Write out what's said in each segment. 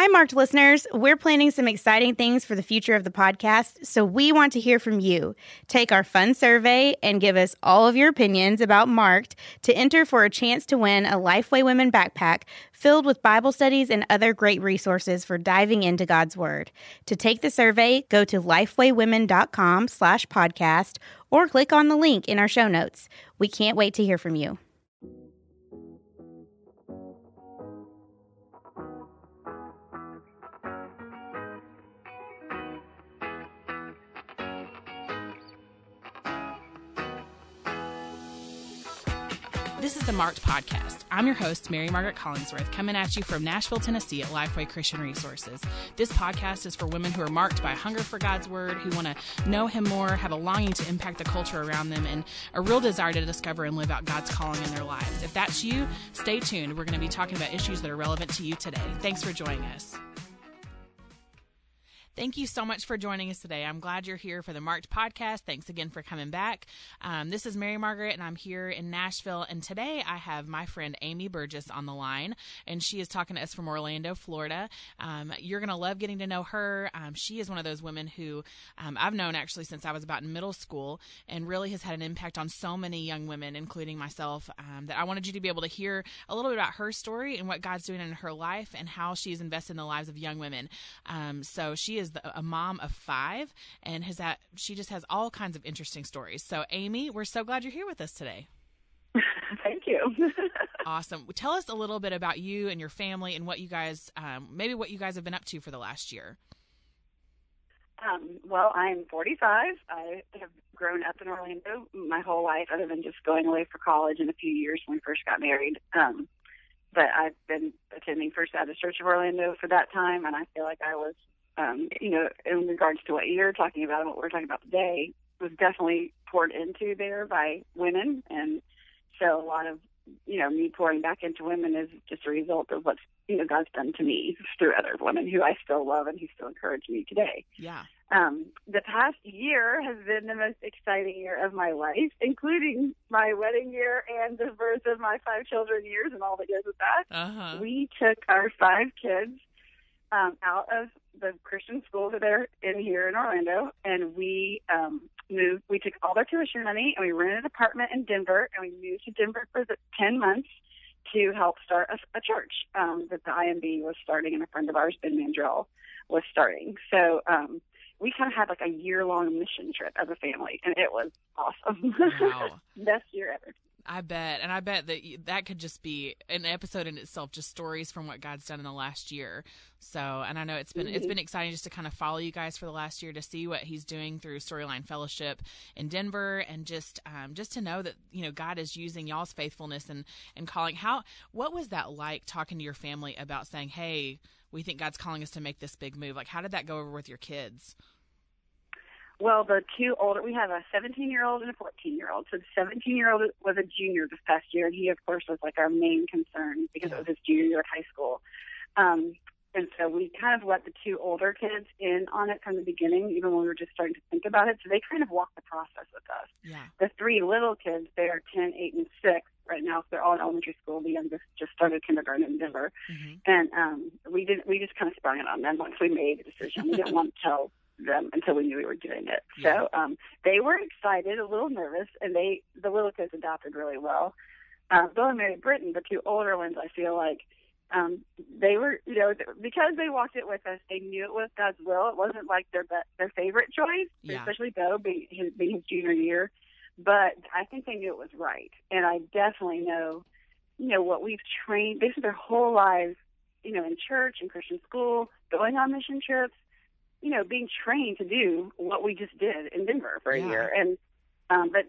Hi, Marked listeners. We're planning some exciting things for the future of the podcast, so we want to hear from you. Take our fun survey and give us all of your opinions about Marked to enter for a chance to win a Lifeway Women backpack filled with Bible studies and other great resources for diving into God's Word. To take the survey, go to lifewaywomen.com/podcast or click on the link in our show notes. We can't wait to hear from you. This is the Marked Podcast. I'm your host, Mary Margaret Collinsworth, coming at you from Nashville, Tennessee at Lifeway Christian Resources. This podcast is for women who are marked by a hunger for God's Word, who want to know Him more, have a longing to impact the culture around them, and a real desire to discover and live out God's calling in their lives. If that's you, stay tuned. We're going to be talking about issues that are relevant to you today. Thanks for joining us. Thank you so much for joining us today. I'm glad you're here for the Marked Podcast. Thanks again for coming back. This is Mary Margaret, and I'm here in Nashville. And today I have my friend Amy Burgess on the line, and she is talking to us from Orlando, Florida. You're going to love getting to know her. She is one of those women who I've known actually since I was about in middle school and really has had an impact on so many young women, including myself, that I wanted you to be able to hear a little bit about her story and what God's doing in her life and how she's invested in the lives of young women. So she is a mom of five, and she just has all kinds of interesting stories. So, Amy, we're so glad you're here with us today. Thank you. Awesome. Tell us a little bit about you and your family and what you guys, maybe what you guys have been up to for the last year. Well, I'm 45. I have grown up in Orlando my whole life, other than just going away for college in a few years when we first got married. But I've been attending First Baptist Church of Orlando for that time, and I feel like I was in regards to what you're talking about and what we're talking about today, was definitely poured into there by women. And so a lot of, me pouring back into women is just a result of what's, God's done to me through other women who I still love and who still encourage me today. Yeah. The past year has been the most exciting year of my life, including my wedding year and the birth of my five children years and all that goes with that. Uh-huh. We took our five kids out of the Christian school that they're in here in Orlando, and we moved. We took all their tuition money, and we rented an apartment in Denver, and we moved to Denver for 10 months to help start a church that the IMB was starting, and a friend of ours, Ben Mandrell, was starting. So we kind of had like a year-long mission trip as a family, and it was awesome. Wow. Best year ever. I bet. And I bet that could just be an episode in itself, just stories from what God's done in the last year. So, and I know it's been exciting just to kind of follow you guys for the last year to see what He's doing through Storyline Fellowship in Denver, and just to know that, God is using y'all's faithfulness and calling. What was that like talking to your family about saying, hey, we think God's calling us to make this big move? Like, how did that go over with your kids? Well, the two older, we have a 17-year-old and a 14-year-old. So the 17-year-old was a junior this past year, and he, of course, was like our main concern because it was his junior year at high school. And so we kind of let the two older kids in on it from the beginning, even when we were just starting to think about it. So they kind of walked the process with us. Yeah. The three little kids, they are 10, 8, and 6 right now. So they're all in elementary school. The youngest just started kindergarten in Denver. Mm-hmm. And we just kind of sprung it on them once we made the decision. We didn't want to tell them until we knew we were doing it. Yeah. So they were excited, a little nervous, and the little kids adopted really well. Bill and Mary Britton, the two older ones, I feel like they were, because they walked it with us, they knew it was God's will. It wasn't like their favorite choice, especially Bill being his junior year. But I think they knew it was right. And I definitely know, what we've trained, basically their whole lives, in church and Christian school, going on mission trips, being trained to do what we just did in Denver for a year. And but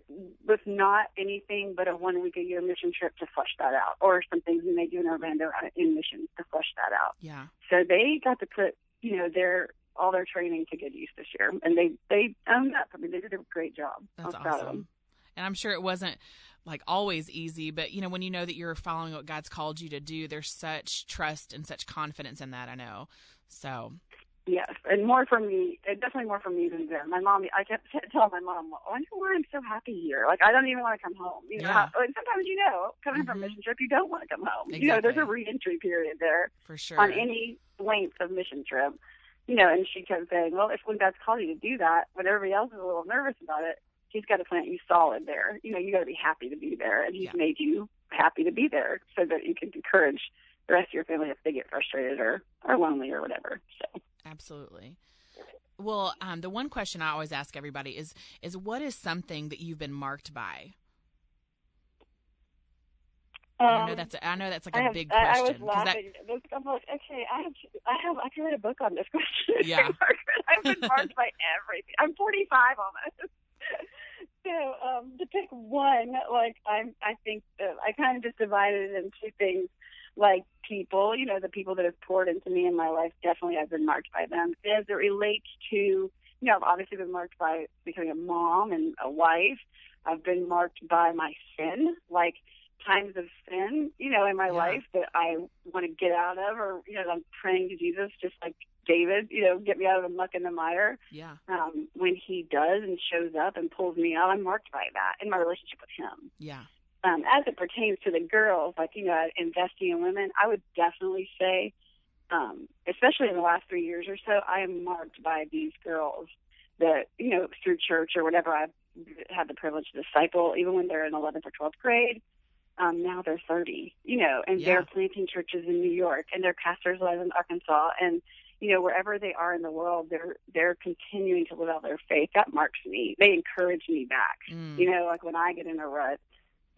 with not anything but a 1-week-a-year mission trip to flesh that out, or some things we may do in Orlando in missions to flesh that out. Yeah. So they got to put, all their training to good use this year. And they owned up. I mean, they did a great job. That's awesome. Proud of them. And I'm sure it wasn't like always easy, but when you know that you're following what God's called you to do, there's such trust and such confidence in that, I know. So Yes, and more from me, definitely more from me than them. My mom, I kept telling my mom, I wonder why I'm so happy here. Like, I don't even want to come home. You know, and sometimes, you know, coming from a mission trip, you don't want to come home. Exactly. You know, there's a reentry period there. For sure. On any length of mission trip. You know, and she kept saying, well, if when God's called you to do that, when everybody else is a little nervous about it, he's got to plant you solid there. You know, you got to be happy to be there. And he's made you happy to be there so that you can encourage the rest of your family if they get frustrated or lonely or whatever. So. Absolutely. Well, the one question I always ask everybody is what is something that you've been marked by? I know that's like a big question. I was laughing. I'm like, okay, I can write a book on this question. Yeah. I've been marked by everything. I'm 45 almost. So to pick one, like I think that I kind of just divided it into things. Like people, you know, the people that have poured into me in my life, definitely I've been marked by them. As it relates to, you know, I've obviously been marked by becoming a mom and a wife. I've been marked by my sin, like times of sin, you know, in my life that I want to get out of, or, you know, I'm praying to Jesus, just like David, you know, get me out of the muck and the mire. Yeah. When he does and shows up and pulls me out, I'm marked by that in my relationship with him. Yeah. As it pertains to the girls, like, you know, investing in women, I would definitely say, especially in the last 3 years or so, I am marked by these girls that, you know, through church or whatever, I've had the privilege to disciple, even when they're in 11th or 12th grade. Now they're 30, you know, and they're planting churches in New York, and their pastors live in Arkansas, and, you know, wherever they are in the world, they're continuing to live out their faith. That marks me. They encourage me back. You know, like when I get in a rut,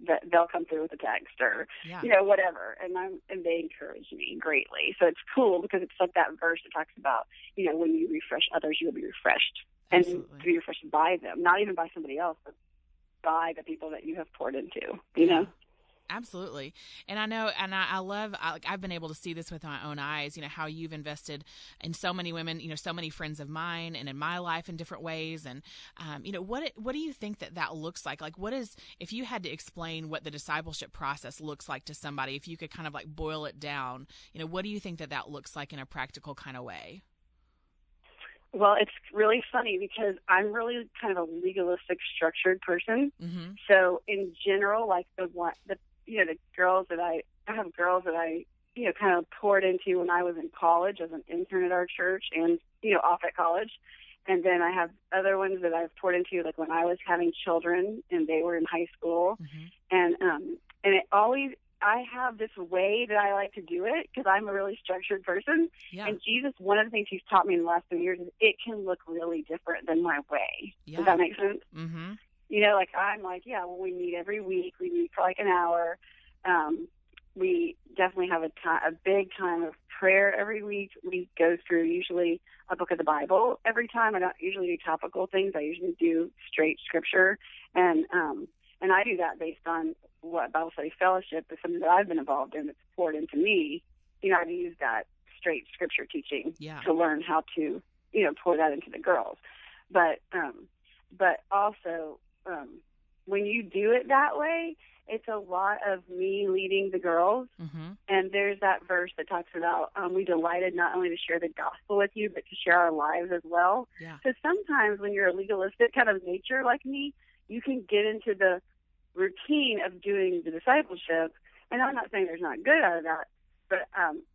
that they'll come through with a text or, you know, whatever. And they encourage me greatly. So it's cool because it's like that verse that talks about, you know, when you refresh others, you'll be refreshed. Absolutely. And be refreshed by them, not even by somebody else, but by the people that you have poured into, you know? Absolutely. And I know, and I love, I've been able to see this with my own eyes, you know, how you've invested in so many women, you know, so many friends of mine and in my life in different ways. And, you know, what do you think that looks like? Like, what is, if you had to explain what the discipleship process looks like to somebody, if you could kind of like boil it down, you know, what do you think that looks like in a practical kind of way? Well, it's really funny because I'm really kind of a legalistic, structured person. Mm-hmm. So in general, like the girls that I have, you know, kind of poured into when I was in college as an intern at our church and, you know, off at college. And then I have other ones that I've poured into, like when I was having children and they were in high school. Mm-hmm. And it always, I have this way that I like to do it because I'm a really structured person. Yeah. And Jesus, one of the things he's taught me in the last 3 years is it can look really different than my way. Yeah. Does that make sense? Mm-hmm. You know, like I'm like, yeah, well, we meet every week. We meet for like an hour. We definitely have a big time of prayer every week. We go through usually a book of the Bible every time. I don't usually do topical things. I usually do straight scripture. And I do that based on what Bible Study Fellowship is something that I've been involved in that's poured into me. You know, I've used that straight scripture teaching to learn how to, you know, pour that into the girls. But also... when you do it that way, it's a lot of me leading the girls. Mm-hmm. And there's that verse that talks about we delighted not only to share the gospel with you, but to share our lives as well. Yeah. So sometimes when you're a legalistic kind of nature like me, you can get into the routine of doing the discipleship. And I'm not saying there's not good out of that, but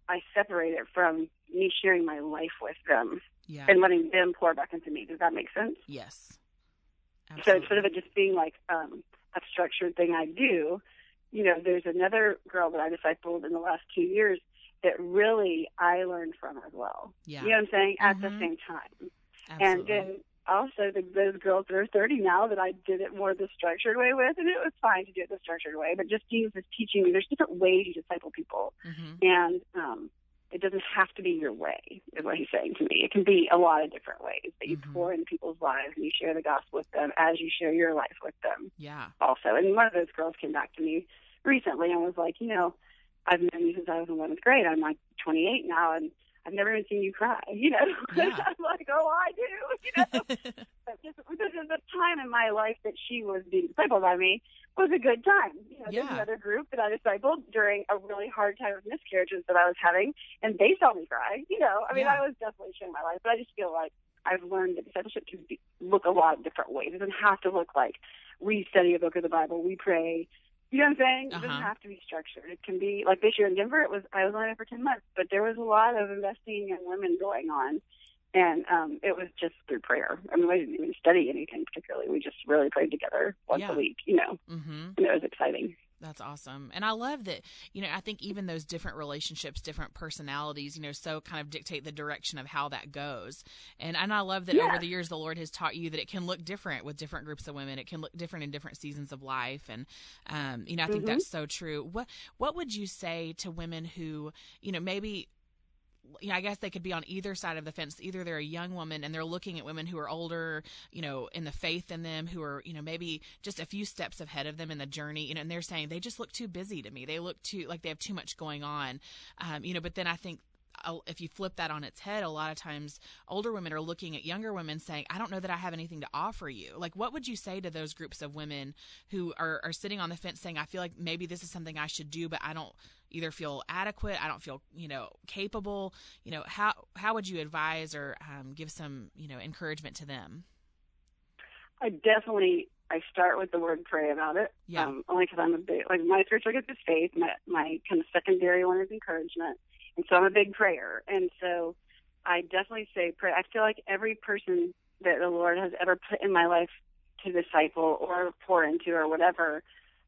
I separate it from me sharing my life with them and letting them pour back into me. Does that make sense? Yes. Absolutely. So instead of it just being like a structured thing I do, you know, there's another girl that I discipled in the last 2 years that really I learned from as well. Yeah. You know what I'm saying? Mm-hmm. At the same time. Absolutely. And then also those girls that are 30 now that I did it more the structured way with, and it was fine to do it the structured way, but just Jesus is teaching me there's different ways you disciple people. Mm-hmm. And it doesn't have to be your way, is what he's saying to me. It can be a lot of different ways that you pour into people's lives and you share the gospel with them as you share your life with them. Yeah. Also, and one of those girls came back to me recently and was like, you know, I've known you since I was in 11th grade. I'm like 28 now, and I've never even seen you cry, you know. Yeah. I'm like, oh, I do, you know. But just the time in my life that she was being discipled by me was a good time. You know, yeah. There's another group that I discipled during a really hard time of miscarriages that I was having, and they saw me cry, you know. I mean, yeah. I was definitely sharing my life, but I just feel like I've learned that discipleship can look a lot of different ways. It doesn't have to look like we study a book of the Bible, we pray. You know what I'm saying? Uh-huh. It doesn't have to be structured. It can be, like this year in Denver, I was only there for 10 months, but there was a lot of investing in women going on, and it was just through prayer. I mean, we didn't even study anything particularly. We just really prayed together once yeah. a week, you know, mm-hmm. and it was exciting. That's awesome. And I love that, you know, I think even those different relationships, different personalities, you know, so kind of dictate the direction of how that goes. And I love that yeah. over the years, the Lord has taught you that it can look different with different groups of women. It can look different in different seasons of life. And, you know, I think mm-hmm. that's so true. What would you say to women who, you know, maybe, you know, I guess they could be on either side of the fence. Either they're a young woman and they're looking at women who are older, you know, in the faith in them, who are, you know, maybe just a few steps ahead of them in the journey, you know, and they're saying they just look too busy to me. They look too like they have too much going on, you know, but then I think if you flip that on its head, a lot of times older women are looking at younger women saying, I don't know that I have anything to offer you. Like, what would you say to those groups of women who are sitting on the fence saying, I feel like maybe this is something I should do, but I don't either feel adequate, I don't feel, you know, capable, you know, how would you advise or give some, you know, encouragement to them? I start with the word pray about it. Yeah. Only because I'm a big, like my spiritual gift is faith. My kind of secondary one is encouragement. And so I'm a big prayer. And so I definitely say pray. I feel like every person that the Lord has ever put in my life to disciple or pour into or whatever,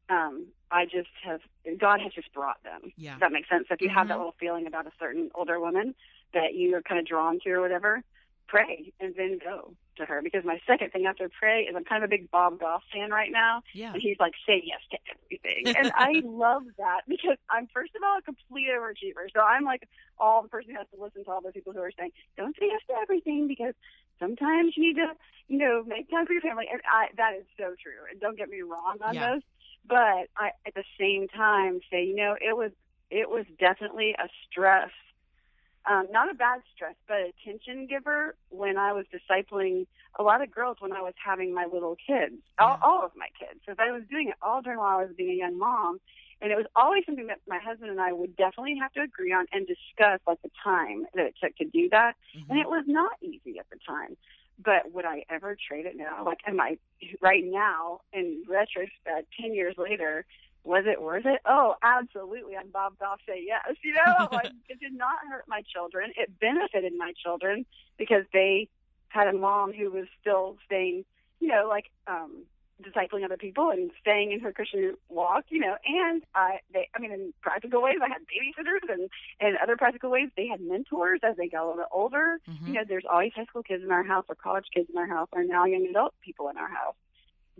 God has just brought them. Yeah. Does that make sense? So if you mm-hmm. have that little feeling about a certain older woman that you are kind of drawn to or whatever, pray and then go to her. Because my second thing after pray is I'm kind of a big Bob Goff fan right now. Yeah. And he's like, say yes to everything. And I love that because I'm, first of all, a complete overachiever. So I'm like the person who has to listen to all the people who are saying, don't say yes to everything because sometimes you need to, you know, make time for your family. And that is so true. And don't get me wrong on yeah. those. But I, at the same time, say, you know, it was definitely a stress, not a bad stress, but a tension giver when I was discipling a lot of girls when I was having my little kids, yeah. all of my kids. So if I was doing it all during while I was being a young mom, and it was always something that my husband and I would definitely have to agree on and discuss, like the time that it took to do that. Mm-hmm. And it was not easy at the time. But would I ever trade it now? Like, am I right now, in retrospect, 10 years later, was it worth it? Oh, absolutely. I'm Bob Goff, say yes. You know, like, it did not hurt my children. It benefited my children because they had a mom who was still staying, you know, like discipling other people and staying in her Christian walk, you know. And, in practical ways, I had babysitters and other practical ways. They had mentors as they got a little bit older. Mm-hmm. You know, there's always high school kids in our house or college kids in our house or now young adult people in our house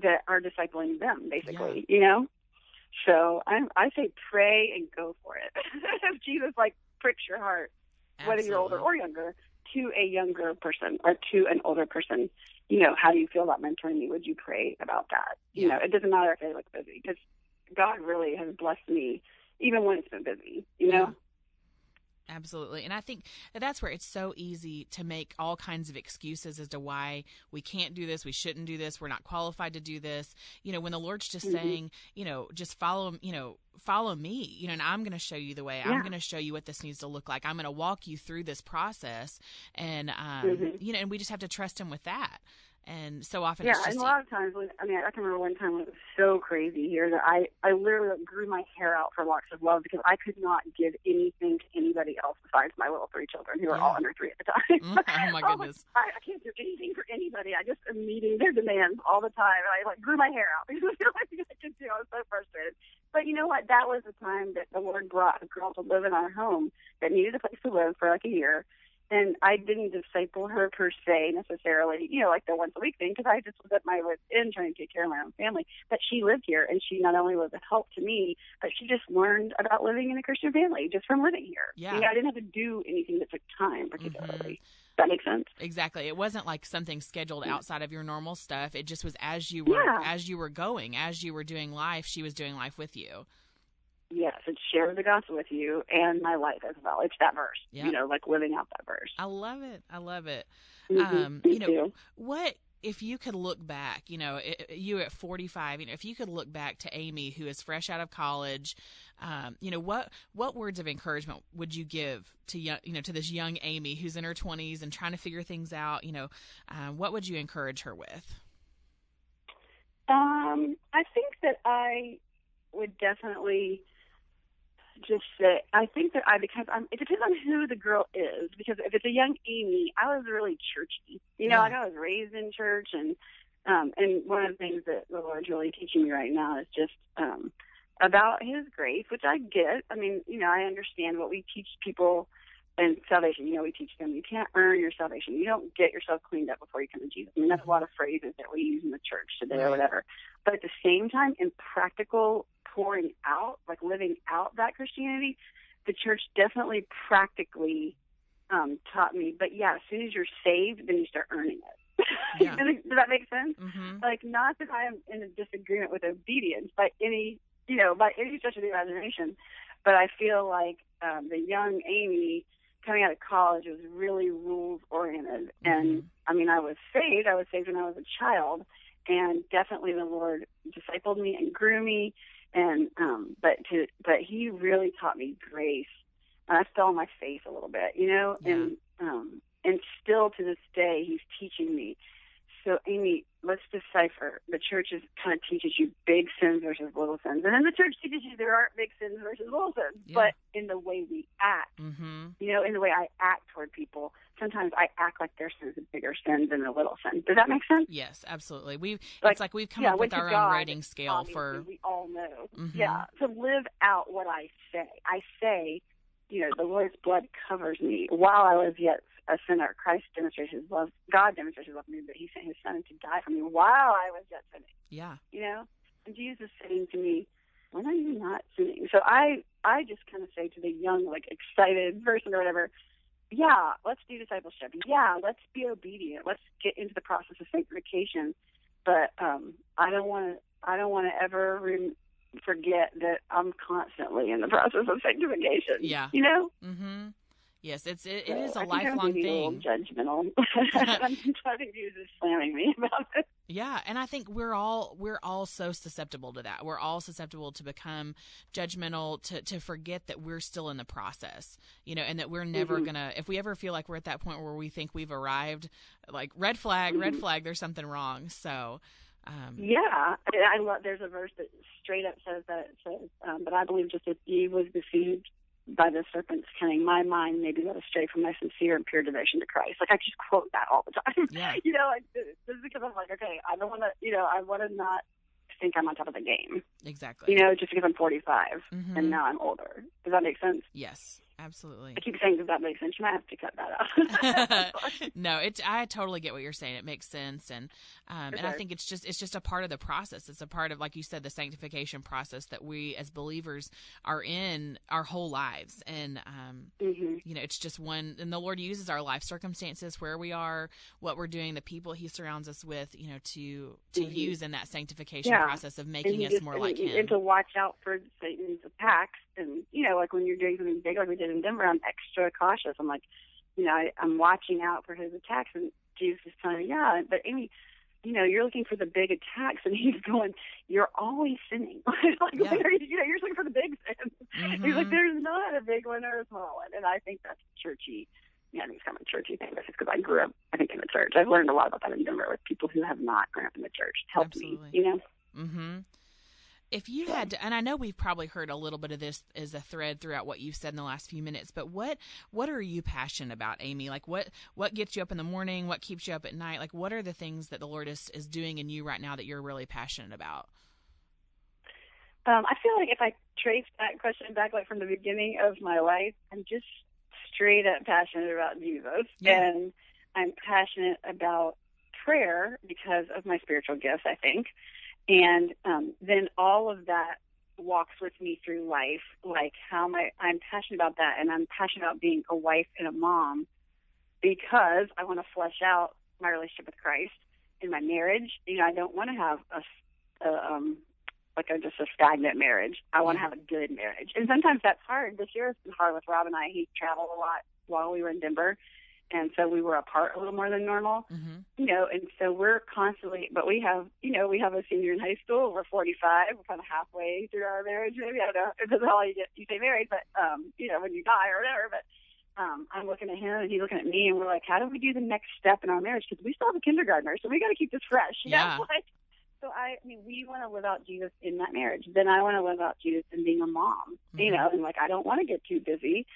that are discipling them, basically, yeah. you know. So I say pray and go for it. If Jesus, like, pricks your heart, absolutely. Whether you're older or younger, to a younger person or to an older person, you know, how do you feel about mentoring me? Would you pray about that? Yeah. You know, it doesn't matter if I look busy because God really has blessed me even when it's been busy, you know? Yeah. Absolutely. And I think that's where it's so easy to make all kinds of excuses as to why we can't do this, we shouldn't do this, we're not qualified to do this. You know, when the Lord's just mm-hmm. saying, you know, just follow me, you know, and I'm going to show you the way. Yeah. I'm going to show you what this needs to look like. I'm going to walk you through this process. And, mm-hmm. you know, and we just have to trust him with that. And so often yeah, it's just... Yeah, and a lot of times, I can remember one time when it was so crazy here that I literally grew my hair out for Walks of Love because I could not give anything to anybody else besides my little three children who were yeah. all under three at the time. Mm, oh, my goodness. I can't do anything for anybody. I just am meeting their demands all the time. And I grew my hair out because I could do. I was so frustrated. But you know what? That was the time that the Lord brought a girl to live in our home that needed a place to live for like a year. And I didn't disciple her per se necessarily, you know, like the once a week thing, because I just was at my wits' end trying to take care of my own family. But she lived here, and she not only was a help to me, but she just learned about living in a Christian family just from living here. Yeah. You know, I didn't have to do anything that took time particularly. Mm-hmm. That makes sense. Exactly. It wasn't like something scheduled yeah. outside of your normal stuff. It just was as you were yeah. as you were doing life, she was doing life with you. Yes, it's sharing the gospel with you and my life as well. It's that verse, yep. You know, like living out that verse. I love it. I love it. Mm-hmm. You know, what if you could look back, you know, you at 45, you know, if you could look back to Amy, who is fresh out of college, you know, what words of encouragement would you give to young, you know, to this young Amy who's in her 20s and trying to figure things out? You know, what would you encourage her with? I think that I would definitely just say, it depends on who the girl is, because if it's a young Amy, I was really churchy, you know, yeah. Like I was raised in church, and one of the things that the Lord's really teaching me right now is just, about His grace, which I get. I mean, you know, I understand what we teach people in salvation. You know, we teach them you can't earn your salvation. You don't get yourself cleaned up before you come to Jesus. I mean, that's a lot of phrases that we use in the church today or whatever. But at the same time, in practical pouring out, like living out that Christianity, the church definitely practically taught me. But yeah, as soon as you're saved, then you start earning it. Yeah. Does that make sense? Mm-hmm. Like, not that I am in a disagreement with obedience by any stretch of the imagination, but I feel like the young Amy coming out of college was really rules oriented. Mm-hmm. And I mean, I was saved when I was a child, and definitely the Lord discipled me and grew me. And, but He really taught me grace, and I fell on my face a little bit, you know, yeah. And still to this day, He's teaching me. So Amy, let's decipher. The church kind of teaches you big sins versus little sins. And then the church teaches you there aren't big sins versus little sins. Yeah. But in the way we act, mm-hmm. you know, in the way I act toward people, sometimes I act like their sin is a bigger sin than a little sin. Does that make sense? Yes, absolutely. We've come up with our own rating scale for... We all know. Mm-hmm. Yeah. To live out what I say. I say, you know, the Lord's blood covers me. While I was yet a sinner, Christ demonstrates His love. God demonstrates His love for me, but He sent His Son to die for me while I was yet sinning. Yeah. You know? And Jesus is saying to me, when are you not sinning? So I just kind of say to the young, like, excited person or whatever, yeah, let's do discipleship. Yeah, let's be obedient. Let's get into the process of sanctification. But I don't want to ever forget that I'm constantly in the process of sanctification. Yeah. You know? Mm-hmm. Yes, it is a lifelong thing. I'm judgmental. I'm starting to use this slamming me about it. Yeah, and I think we're all so susceptible to that. We're all susceptible to become judgmental, to forget that we're still in the process, you know, and that we're never mm-hmm. gonna. If we ever feel like we're at that point where we think we've arrived, like red flag, there's something wrong. So. Yeah, I love. There's a verse that straight up says that. It says, but I believe just as Eve was deceived by the serpent's cunning, my mind may be led astray from my sincere and pure devotion to Christ. Like, I just quote that all the time. Yeah. You know, like, this is because I'm like, okay, I don't want to, you know, I want to not think I'm on top of the game. Exactly. You know, just because I'm 45 mm-hmm. and now I'm older. Does that make sense? Yes, absolutely. I keep saying, does that make sense? You might have to cut that out. No, I totally get what you're saying. It makes sense. And and I think it's just a part of the process. It's a part of, like you said, the sanctification process that we as believers are in our whole lives. And, mm-hmm. you know, it's just one, and the Lord uses our life circumstances, where we are, what we're doing, the people He surrounds us with, you know, to mm-hmm. use in that sanctification yeah. process of making us more like Him. And to watch out for Satan's attacks. And, you know, like when you're doing something big like we did in Denver, I'm extra cautious. I'm like, you know, I'm watching out for his attacks. And Jesus is telling me, yeah, but Amy, you know, you're looking for the big attacks. And He's going, you're always sinning. Like, yeah. You know, you're looking for the big sin. Mm-hmm. He's like, there's not a big one or a small one. And I think that's churchy. Yeah, I think it's kind of a churchy thing. That's just because I grew up, I think, in the church. I've learned a lot about that in Denver with people who have not grown up in the church. Helped Absolutely. Me, you know? Mm-hmm. If you had to, and I know we've probably heard a little bit of this as a thread throughout what you've said in the last few minutes, but what are you passionate about, Amy? Like, what gets you up in the morning? What keeps you up at night? Like, what are the things that the Lord is doing in you right now that you're really passionate about? I feel like if I trace that question back, like, from the beginning of my life, I'm just straight up passionate about Jesus. Yeah. And I'm passionate about prayer because of my spiritual gifts, I think. And then all of that walks with me through life, like how I'm passionate about that, and I'm passionate about being a wife and a mom because I want to flesh out my relationship with Christ in my marriage. You know, I don't want to have a like just a stagnant marriage. I want to have a good marriage. And sometimes that's hard. This year it's been hard with Rob and I. He traveled a lot while we were in Denver, and so we were apart a little more than normal, you know, and so we're constantly, but we have, you know, we have a senior in high school, we're 45, we're kind of halfway through our marriage, maybe, I don't know, it doesn't how you get, you stay married, but, you know, when you die or whatever, but I'm looking at him and he's looking at me and we're like, how do we do the next step in our marriage? Because we still have a kindergartner, so we got to keep this fresh, you know, like, so I mean, we want to live out Jesus in that marriage. Then I want to live out Jesus in being a mom, you know, and like, I don't want to get too busy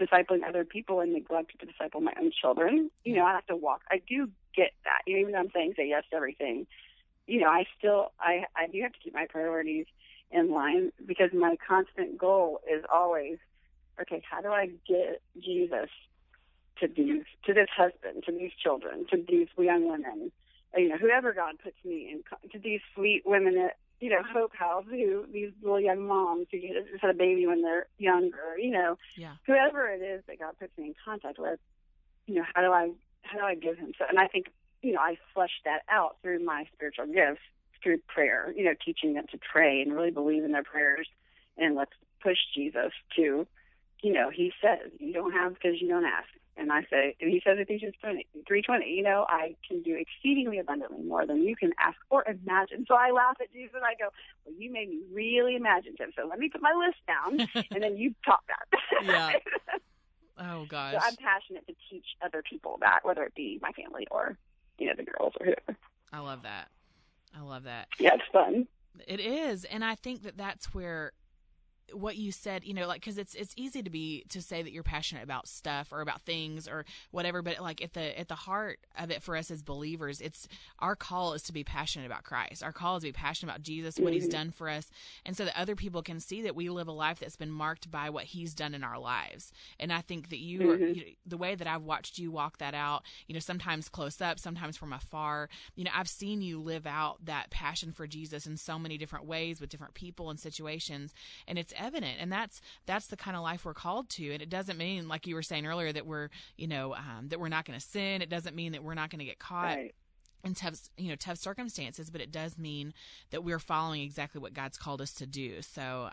discipling other people and neglect to disciple my own children. You know, I have to walk. I do get that. You know, even though I'm saying say yes to everything, you know, I still, I do have to keep my priorities in line because my constant goal is always, okay, how do I get Jesus to these, to this husband, to these children, to these young women, you know, whoever God puts me in, to these sweet women that, you know, Hope House, who these little young moms who just had a baby when they're younger, you know, whoever it is that God puts me in contact with, you know, how do I give him so? And I think, you know, I flesh that out through my spiritual gifts, through prayer, you know, teaching them to pray and really believe in their prayers, and let's push Jesus to, you know, he says, you don't have because you don't ask. And I say, and he says Ephesians 3:20, you know, I can do exceedingly abundantly more than you can ask or imagine. So I laugh at Jesus and I go, well, you made me really imaginative. So let me put my list down and then you talk that. Oh, gosh. So I'm passionate to teach other people that, whether it be my family or, you know, the girls or whoever. I love that. I love that. Yeah, it's fun. It is. And I think that that's where what you said, you know, like, because it's easy to say that you're passionate about stuff or about things or whatever, but like at the heart of it for us as believers, it's our call is to be passionate about Christ. Our call is to be passionate about Jesus, what he's done for us, and so that other people can see that we live a life that's been marked by what he's done in our lives. And I think that you, you know, the way that I've watched you walk that out, you know, sometimes close up, sometimes from afar, you know, I've seen you live out that passion for Jesus in so many different ways with different people and situations, and it's evident. And that's the kind of life we're called to. And it doesn't mean, like you were saying earlier, that we're, you know, that we're not going to sin. It doesn't mean that we're not going to get caught in tough circumstances, but it does mean that we're following exactly what God's called us to do. So,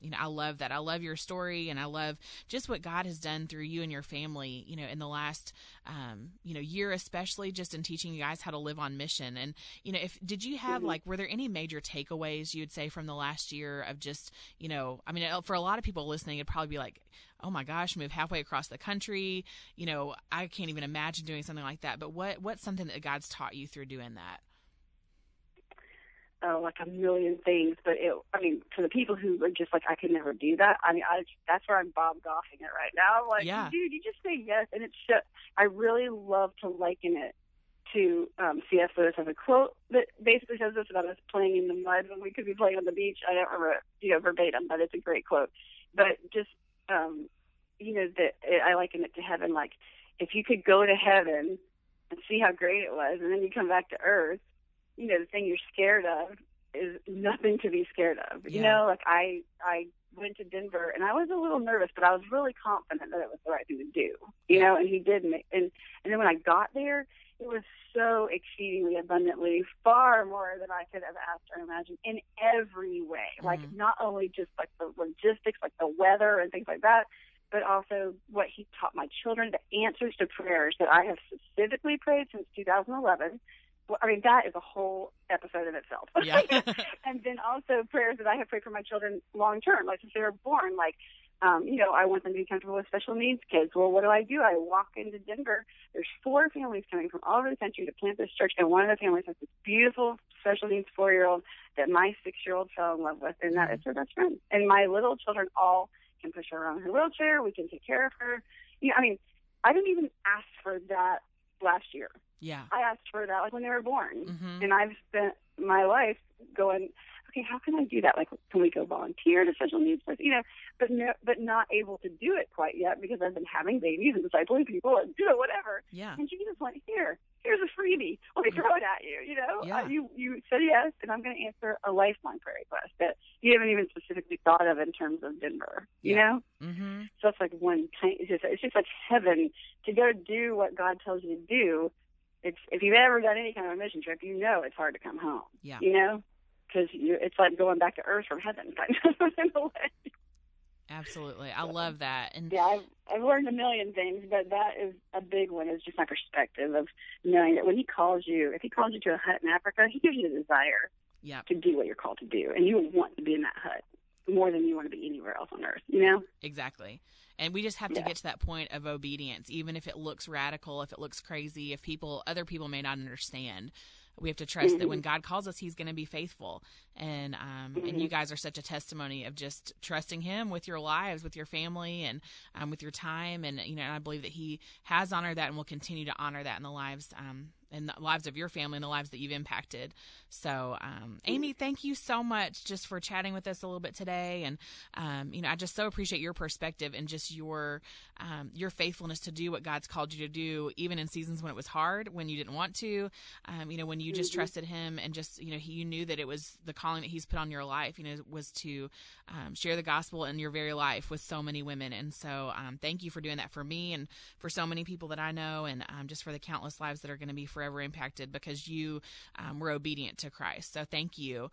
you know, I love that. I love your story, and I love just what God has done through you and your family, you know, in the last, you know, year, especially just in teaching you guys how to live on mission. And, you know, were there any major takeaways you'd say from the last year of just, you know, I mean, for a lot of people listening, it'd probably be like, oh my gosh, move halfway across the country. You know, I can't even imagine doing something like that. But what's something that God's taught you through doing that? Oh, like a million things. But for the people who are just like, I could never do that. I mean, that's where I'm Bob Goffing it right now. I'm like, dude, you just say yes. And it's just, I really love to liken it to C.S. Lewis has a quote that basically says this about us playing in the mud when we could be playing on the beach. I don't remember, you know, verbatim, but it's a great quote. But just, you know, I liken it to heaven. Like, if you could go to heaven and see how great it was, and then you come back to earth, you know, the thing you're scared of is nothing to be scared of. Yeah. You know, like I went to Denver, and I was a little nervous, but I was really confident that it was the right thing to do. You know, and he did. And then when I got there, it was so exceedingly abundantly far more than I could have asked or imagined in every way. Mm-hmm. Like, not only just like the logistics, like the weather and things like that, but also what he taught my children, the answers to prayers that I have specifically prayed since 2011. Well, I mean, that is a whole episode in itself. Yeah. And then also prayers that I have prayed for my children long term, like since they were born. Like, you know, I want them to be comfortable with special needs kids. Well, what do? I walk into Denver. There's 4 families coming from all over the country to plant this church, and one of the families has this beautiful special needs 4-year-old that my 6-year-old fell in love with, and that is her best friend. And my little children all can push her around in her wheelchair. We can take care of her. You know, I mean, I didn't even ask for that last year. Yeah, I asked for that like when they were born, and I've spent my life going, okay, how can I do that? Like, can we go volunteer to special needs person? You know, but not able to do it quite yet because I've been having babies and discipling people and, you know, whatever. Yeah. And Jesus went, here's a freebie. Let me throw it at you, you know? Yeah. You said yes, and I'm going to answer a lifelong prayer request that you haven't even specifically thought of in terms of Denver, you know? Mm-hmm. So it's like one kind, it's just like heaven to go do what God tells you to do. If you've ever done any kind of a mission trip, you know it's hard to come home, you know? because it's like going back to earth from heaven in a way. Absolutely. I love that. And yeah, I've learned a million things, but that is a big one, is just my perspective of knowing that when he calls you, if he calls you to a hut in Africa, he gives you the desire to do what you're called to do, and you would want to be in that hut more than you want to be anywhere else on earth, you know? Exactly. And we just have to get to that point of obedience, even if it looks radical, if it looks crazy, if other people may not understand. We have to trust that when God calls us, he's going to be faithful. And and you guys are such a testimony of just trusting him with your lives, with your family, and with your time. And, you know, I believe that he has honored that and will continue to honor that in the lives of your family and the lives that you've impacted. So, Amy, thank you so much just for chatting with us a little bit today. And, you know, I just so appreciate your perspective and just your faithfulness to do what God's called you to do, even in seasons when it was hard, when you didn't want to, you know, when you just trusted him and just, you know, you knew that it was the calling that he's put on your life, you know, was to share the gospel in your very life with so many women. And so thank you for doing that for me and for so many people that I know, and just for the countless lives that are going to be forever impacted because you were obedient to Christ. So thank you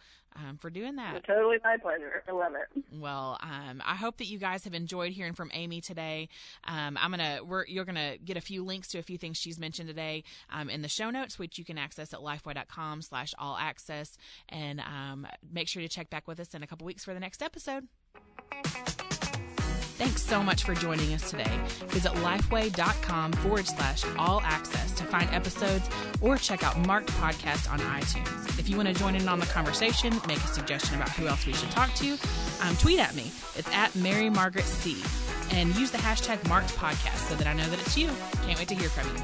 for doing that. It's totally my pleasure. I love it. Well, I hope that you guys have enjoyed hearing from Amy today. You're gonna get a few links to a few things she's mentioned today in the show notes, which you can access at lifeway.com/allaccess, and make sure to check back with us in a couple weeks for the next episode. Thanks so much for joining us today. Visit lifeway.com/allaccess to find episodes or check out Marked Podcast on iTunes. If you want to join in on the conversation, make a suggestion about who else we should talk to, tweet at me. It's at Mary Margaret C. And use the hashtag Marked Podcast so that I know that it's you. Can't wait to hear from you.